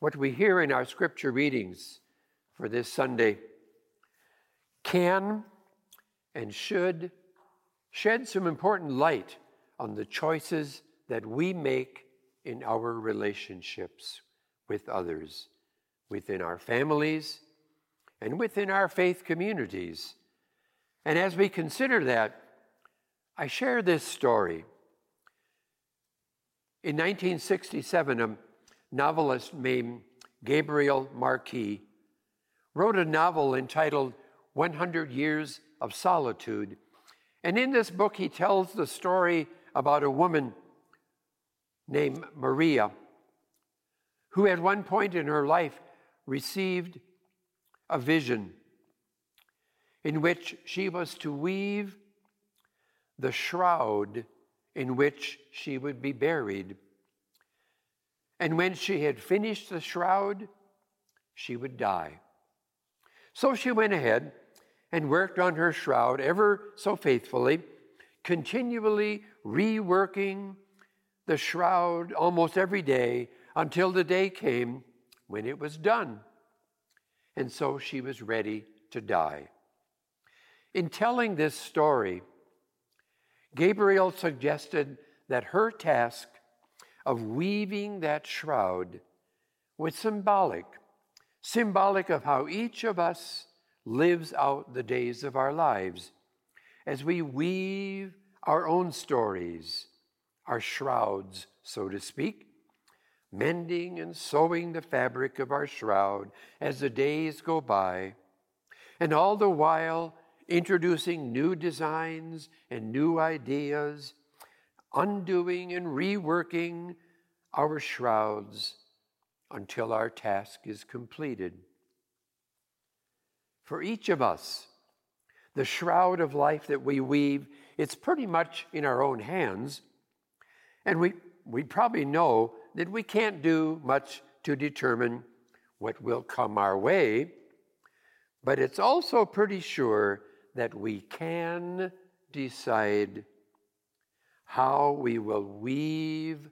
what we hear in our scripture readings for this Sunday can and should shed some important light on the choices that we make in our relationships with others, within our families, and within our faith communities. And as we consider that, I share this story. In 1967, a novelist named Gabriel Márquez wrote a novel entitled 100 Years of Solitude. And in this book, he tells the story about a woman named Maria, who at one point in her life received a vision in which she was to weave the shroud in which she would be buried. And when she had finished the shroud, she would die. So she went ahead and worked on her shroud ever so faithfully, continually reworking the shroud almost every day until the day came when it was done. And so she was ready to die. In telling this story, Gabriel suggested that her task of weaving that shroud was symbolic of how each of us lives out the days of our lives as we weave our own stories, our shrouds, so to speak, mending and sewing the fabric of our shroud as the days go by, and all the while introducing new designs and new ideas, undoing and reworking our shrouds until our task is completed. For each of us, the shroud of life that we weave, it's pretty much in our own hands, and we probably know that we can't do much to determine what will come our way, but it's also pretty sure that we can decide how we will weave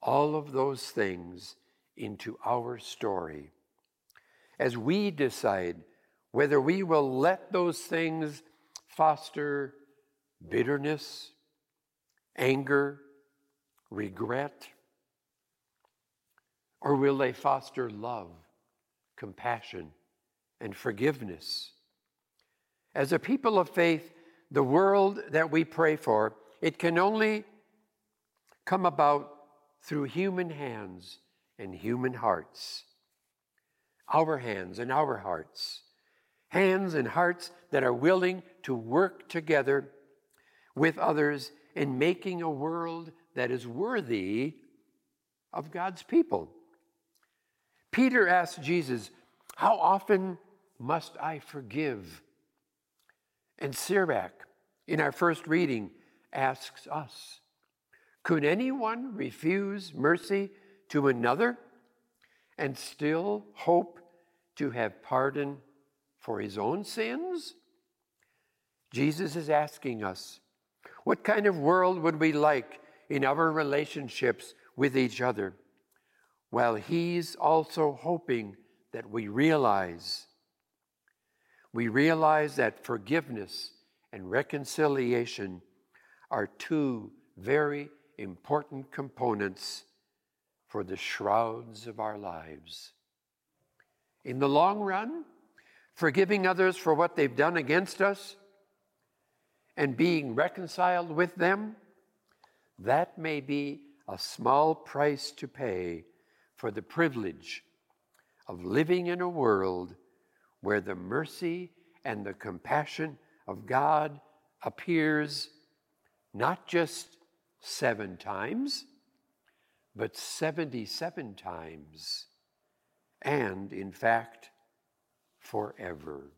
all of those things into our story. As we decide whether we will let those things foster bitterness, anger, regret, or will they foster love, compassion, and forgiveness. As a people of faith, the world that we pray for, it can only come about through human hands and human hearts. Our hands and our hearts. Hands and hearts that are willing to work together with others in making a world that is worthy of God's people. Peter asked Jesus, "How often must I forgive?" And Sirach, in our first reading, asks us, could anyone refuse mercy to another and still hope to have pardon for his own sins? Jesus is asking us, what kind of world would we like in our relationships with each other? Well, he's also hoping that we realize that forgiveness and reconciliation are two very important components for the shrouds of our lives. In the long run, forgiving others for what they've done against us and being reconciled with them, that may be a small price to pay for the privilege of living in a world where the mercy and the compassion of God appears not just 7 times, but 77 times, and in fact, forever.